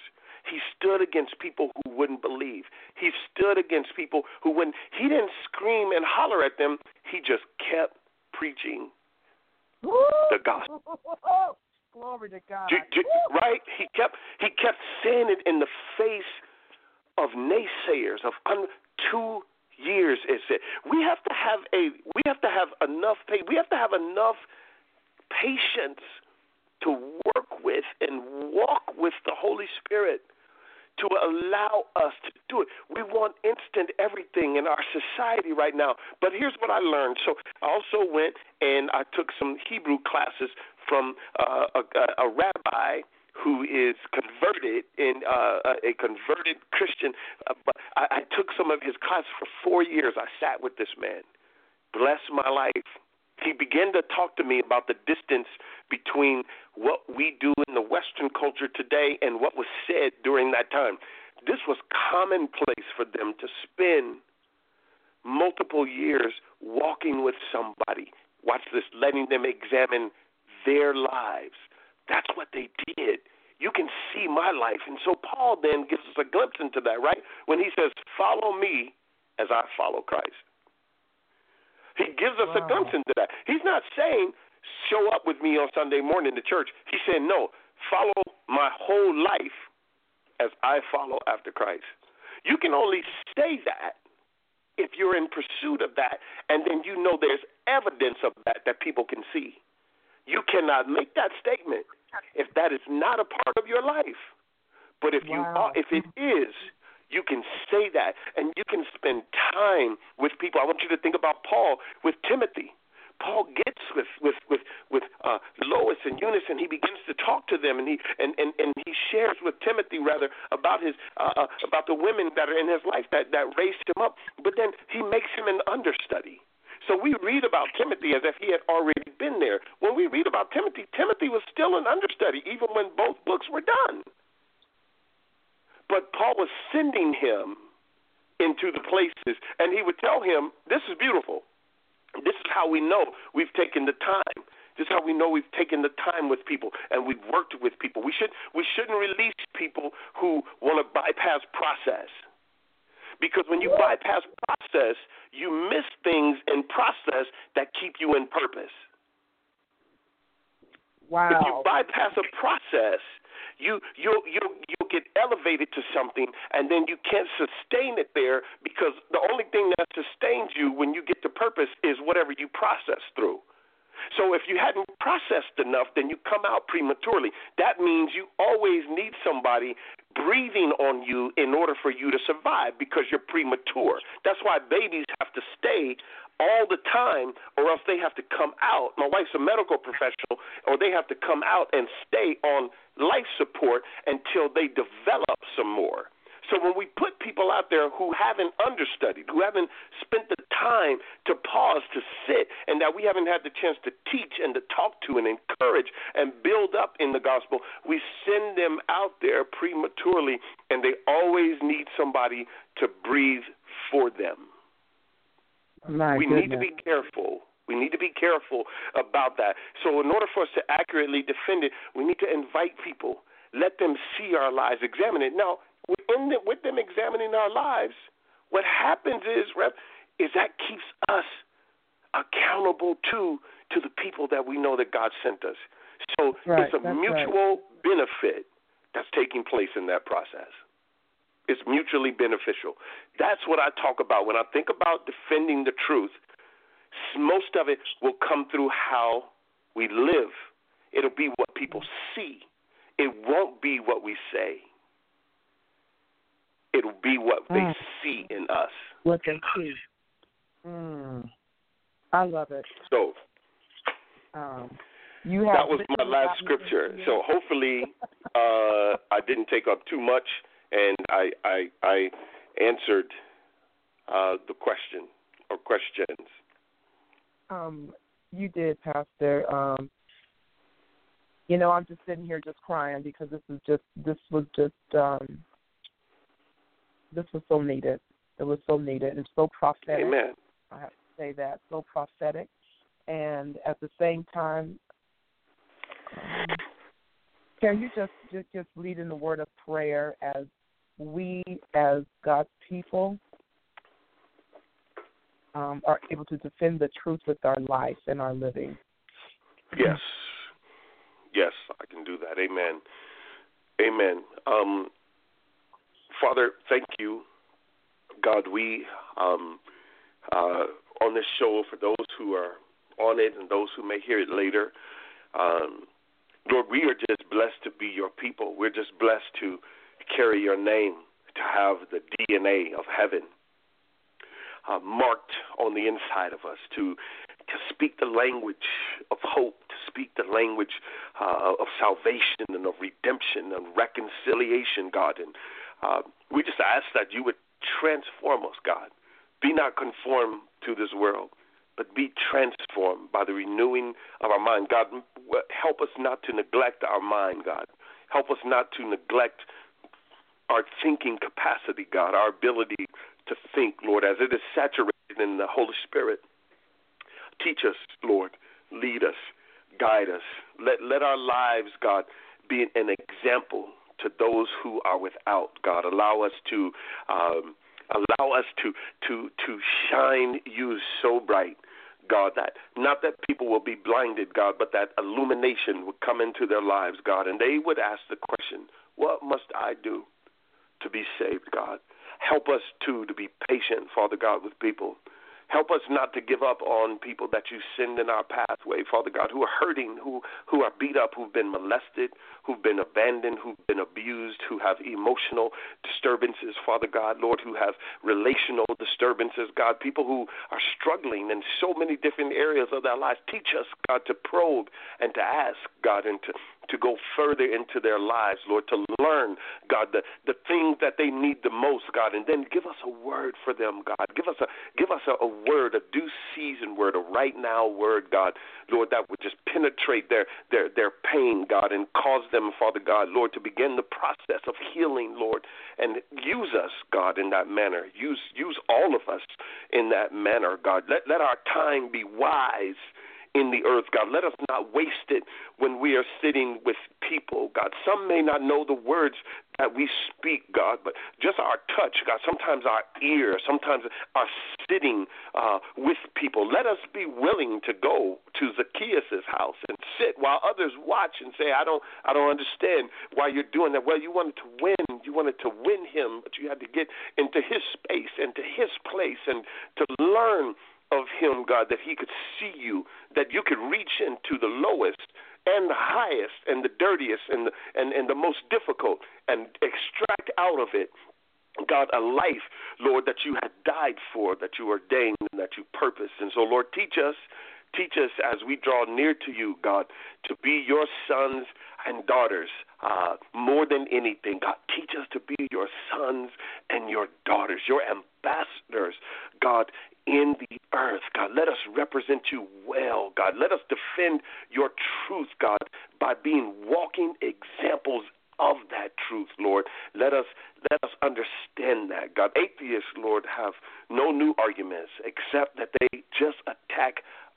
He stood against people who wouldn't believe. He stood against people who wouldn't. He didn't scream and holler at them. He just kept preaching the gospel. Glory to God. Right? He kept saying it in the face of naysayers, of 2 years. It said we have to have enough patience to work with and walk with the Holy Spirit to allow us to do it. We want instant everything in our society right now. But here's what I learned. So I also went and I took some Hebrew classes from a rabbi who is converted, a converted Christian. But I took some of his classes for 4 years. I sat with this man. Bless my life. He began to talk to me about the distance between what we do in the Western culture today and what was said during that time. This was commonplace for them to spend multiple years walking with somebody. Watch this, letting them examine their lives. That's what they did. You can see my life. And so Paul then gives us a glimpse into that, right? When he says, follow me as I follow Christ. He gives us a glimpse into that. He's not saying, show up with me on Sunday morning to church. He's saying, no, follow my whole life as I follow after Christ. You can only say that if you're in pursuit of that, and then you know there's evidence of that people can see. You cannot make that statement if that is not a part of your life. But if if it is, you can say that, and you can spend time with people. I want you to think about Paul with Timothy. Paul gets with Lois and Eunice, and he begins to talk to them, and he shares with Timothy about his about the women that are in his life that raised him up. But then he makes him an understudy. So we read about Timothy as if he had already been there. When we read about Timothy, Timothy was still an understudy, even when both books were done. But Paul was sending him into the places, and he would tell him, this is beautiful. This is how we know we've taken the time. This is how we know we've taken the time with people and we've worked with people. We shouldn't release people who want to bypass process. Because when you bypass process, you miss things in process that keep you in purpose. Wow. If you bypass a process, You'll get elevated to something, and then you can't sustain it there, because the only thing that sustains you when you get to purpose is whatever you process through. So if you hadn't processed enough, then you come out prematurely. That means you always need somebody breathing on you in order for you to survive, because you're premature. That's why babies have to stay all the time, or else they have to come out. My wife's a medical professional, or they have to come out and stay on life support until they develop some more. So when we put people out there who haven't understudied, who haven't spent the time to pause, to sit, and that we haven't had the chance to teach and to talk to and encourage and build up in the gospel, we send them out there prematurely, and they always need somebody to breathe for them. We need to be careful. We need to be careful about that. So in order for us to accurately defend it, we need to invite people, let them see our lives, examine it. Now, with them examining our lives, what happens is that keeps us accountable to the people that we know that God sent us. So it's a mutual benefit that's taking place in that process. It's mutually beneficial. That's what I talk about. When I think about defending the truth, most of it will come through how we live. It'll be what people see. It won't be what we say. It'll be what they see in us. What they see. I love it. So, That was my last scripture. So hopefully I didn't take up too much, and I answered the question or questions. You did, Pastor. You know, I'm just sitting here just crying because this was so needed. It was so needed. It's so prophetic. Amen. I have to say that. So prophetic. And at the same time, can you just lead in the word of prayer as we, as God's people, are able to defend the truth with our life and our living? Yes. Yes, I can do that. Amen. Amen. Father, thank you. God, we on this show, for those who are on it and those who may hear it later, Lord, we are just blessed to be your people. We're just blessed to carry your name, to have the DNA of heaven marked on the inside of us, to speak the language of hope, to speak the language of salvation and of redemption and reconciliation, God. And we just ask that you would transform us, God. Be not conformed to this world, but be transformed by the renewing of our mind. God, help us not to neglect our mind, God. Help us not to neglect our thinking capacity, God, our ability to think, Lord, as it is saturated in the Holy Spirit. Teach us, Lord. Lead us. Guide us. Let our lives, God, be an example to those who are without, God. Allow us to shine you so bright, God, that not that people will be blinded, God, but that illumination would come into their lives, God, and they would ask the question, what must I do to be saved, God? Help us, too, to be patient, Father God, with people. Help us not to give up on people that you send in our pathway, Father God, who are hurting, who are beat up, who've been molested, who've been abandoned, who've been abused, who have emotional disturbances, Father God, Lord, who have relational disturbances, God, people who are struggling in so many different areas of their lives. Teach us, God, to probe and to ask, God, and to go further into their lives, Lord, to learn, God, the things that they need the most, God, and then give us a word for them, God. Give us a word, a due season word, a right now word, God, Lord, that would just penetrate their pain, God, and cause them, Father God, Lord, to begin the process of healing, Lord, and use us, God, in that manner. Use all of us in that manner, God. Let our time be wise in the earth, God. Let us not waste it when we are sitting with people, God. Some may not know the words that we speak, God, but just our touch, God, sometimes our ear, sometimes our sitting with people. Let us be willing to go to Zacchaeus' house and sit while others watch and say, I don't understand why you're doing that. Well, you wanted to win. You wanted to win him, but you had to get into his space and to his place and to learn of him, God, that he could see you, that you could reach into the lowest and the highest and the dirtiest and the most difficult and extract out of it, God, a life, Lord, that you had died for, that you ordained and that you purposed. And so, Lord, teach us as we draw near to you, God, to be your sons and daughters more than anything. God, teach us to be your sons and your daughters, your ambassadors, God, in the earth, God. Let us represent you well, God. Let us defend your truth, God, by being walking examples of that truth, Lord. Let us understand that, God. Atheists, Lord, have no new arguments except that they just attack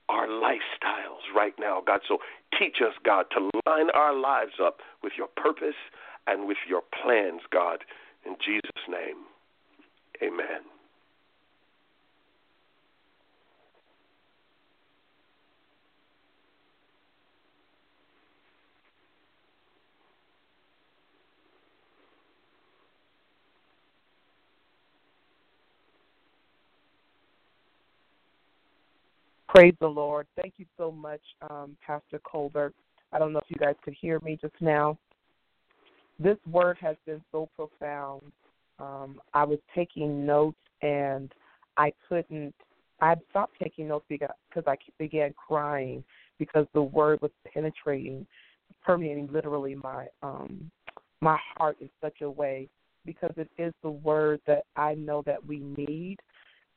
our lifestyles right now, God. So teach us, God, to line our lives up with your purpose and with your plans, God. In Jesus' name, amen. Praise the Lord. Thank you so much, Pastor Colbert. I don't know if you guys could hear me just now. This word has been so profound. I was taking notes, and I stopped taking notes because I began crying because the word was permeating literally my heart in such a way, because it is the word that I know that we need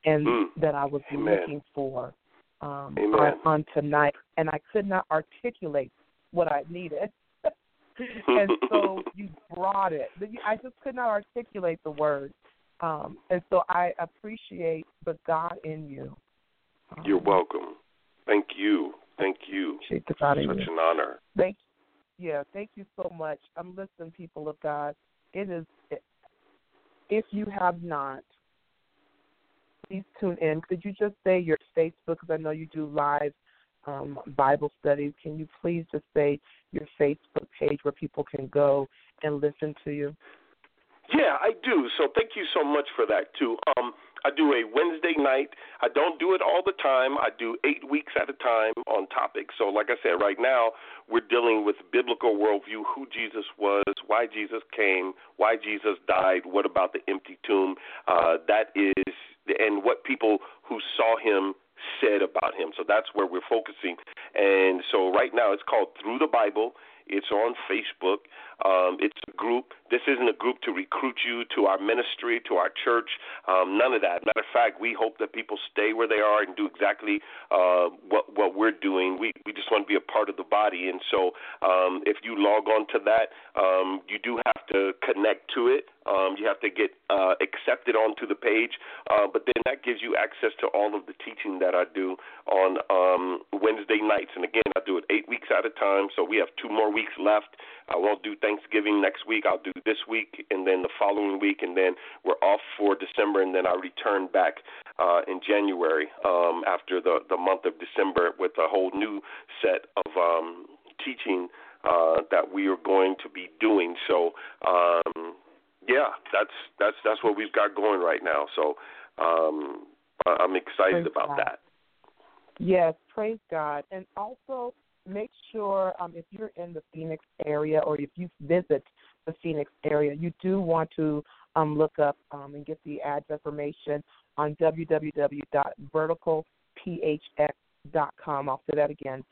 and that I was looking for on tonight. And I could not articulate what I needed. And so you brought it. I just could not articulate the word. And so I appreciate the God in you. You're welcome. Thank you. Thank you. Such an honor. Thank you. Yeah, thank you so much. I'm listening, people of God. It is, if you have not, please tune in. Could you just say your Facebook, because I know you do live Bible studies. Can you please just say your Facebook page where people can go and listen to you? Yeah, I do. So thank you so much for that, too. I do a Wednesday night. I don't do it all the time. I do 8 weeks at a time on topics. So like I said, right now we're dealing with biblical worldview, who Jesus was, why Jesus came, why Jesus died, what about the empty tomb, and what people who saw him said about him. So that's where we're focusing. And so right now it's called Through the Bible. It's on Facebook. It's a group. This isn't a group to recruit you to our ministry, to our church, none of that. Matter of fact, we hope that people stay where they are and do exactly what we're doing. We just want to be a part of the body. And so if you log on to that, you do have to connect to it. You have to get accepted onto the page. But then that gives you access to all of the teaching that I do on Wednesday nights. And, again, I do it 8 weeks at a time, so we have 2 more weeks left. I won't do Thanksgiving next week. I'll do this week and then the following week, and then we're off for December, and then I return back in January after the month of December with a whole new set of teaching that we are going to be doing. So, yeah, that's what we've got going right now. So I'm excited about that. Yes, praise God. And also make sure if you're in the Phoenix area or if you visit the Phoenix area, you do want to look up and get the address information on www.verticalphx.com. I'll say that again,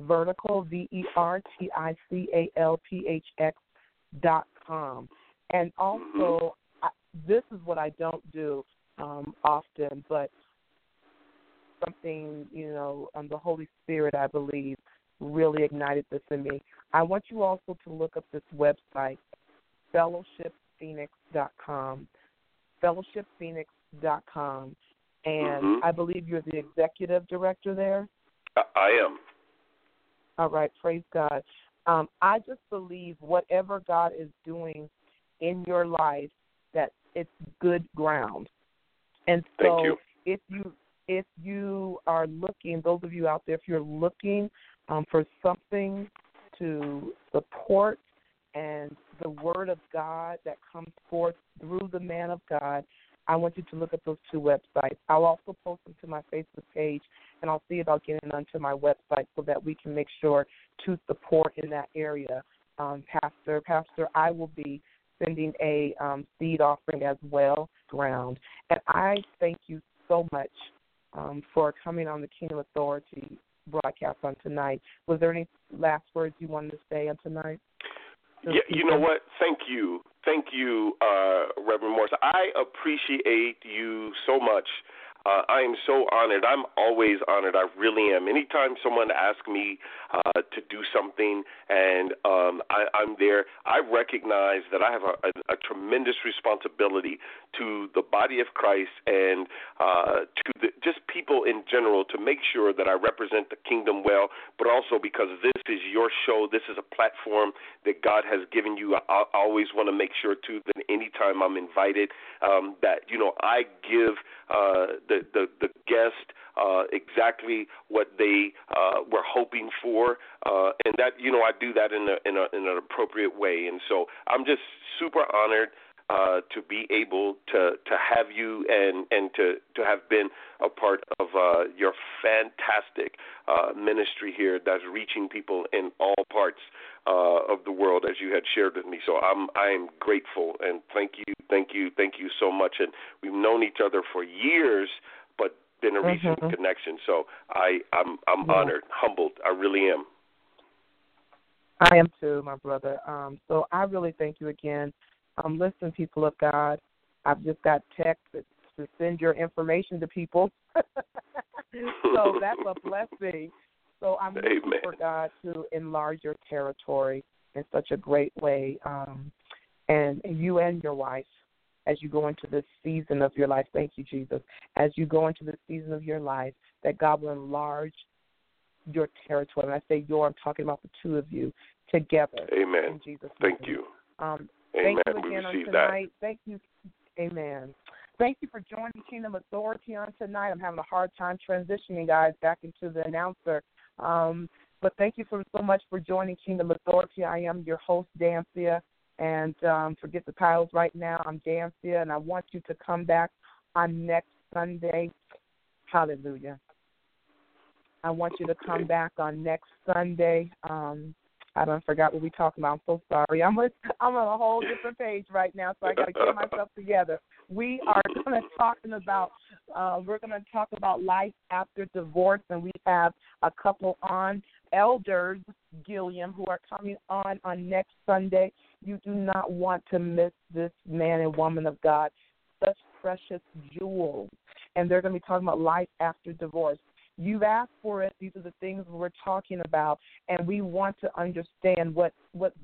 vertical, verticalphx.com. And also, this is what I don't do often, but something, the Holy Spirit, I believe, really ignited this in me. I want you also to look up this website, FellowshipPhoenix.com, FellowshipPhoenix.com. And I believe you're the executive director there. I am. All right, praise God. I just believe whatever God is doing in your life, that it's good ground. And so if you are looking, those of you out there, if you're looking for something to support and the word of God that comes forth through the man of God, I want you to look at those two websites. I'll also post them to my Facebook page, and I'll see about getting onto my website so that we can make sure to support in that area. Pastor, I will be sending a seed offering as well, ground. And I thank you so much for coming on the Kingdom Authority broadcast on tonight. Was there any last words you wanted to say on tonight? Yeah, you know what? Thank you. Thank you, Reverend Morris. I appreciate you so much. I am so honored. I'm always honored. I really am. Anytime someone asks me to do something and I'm there, I recognize that I have a tremendous responsibility to the body of Christ and to just people in general to make sure that I represent the kingdom well, but also because this is your show. This is a platform that God has given you. I always want to make sure, too, that anytime I'm invited that, I give the guest exactly what they were hoping for, and that I do that in an appropriate way. And so I'm just super honored to be able to have you and to have been a part of your fantastic ministry here that's reaching people in all parts of the world, as you had shared with me. So I am grateful, and thank you so much. And we've known each other for years, but been a recent connection. So I'm honored, humbled. I really am. I am too, my brother. So I really thank you again. Listen, people of God, I've just got text to send your information to people. So that's a blessing. So I'm looking for God to enlarge your territory in such a great way. And you and your wife, as you go into this season of your life, thank you, Jesus, as you go into this season of your life, that God will enlarge your territory. When I say your, I'm talking about the two of you together. Amen. In Jesus' name. Thank you. Amen. Thank you again on tonight. That. Thank you. Amen. Thank you for joining Kingdom Authority on tonight. I'm having a hard time transitioning, guys, back into the announcer. But thank you so much for joining Kingdom Authority. I am your host, Dansia, and forget the titles right now. I'm Dansia, and I want you to come back on next Sunday. Hallelujah. I want you to come back on next Sunday. I don't forgot what we talking about. I'm so sorry. I'm on a whole different page right now, so I got to get myself together. We are going to talk about life after divorce, and we have a couple on, Elders Gilliam, who are coming on next Sunday. You do not want to miss this man and woman of God, such precious jewels, and they're going to be talking about life after divorce. You've asked for it. These are the things we're talking about, and we want to understand what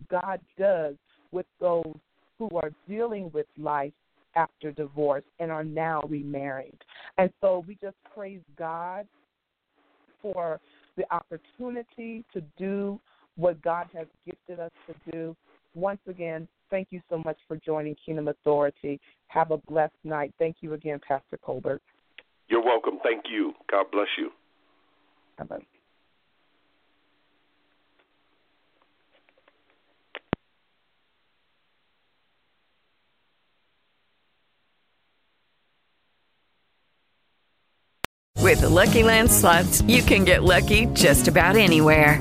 God does with those who are dealing with life after divorce and are now remarried. And so we just praise God for the opportunity to do what God has gifted us to do. Once again, thank you so much for joining Kingdom Authority. Have a blessed night. Thank you again, Pastor Colbert. You're welcome. Thank you. God bless you. Bye-bye. With the Lucky Land Slots, you can get lucky just about anywhere.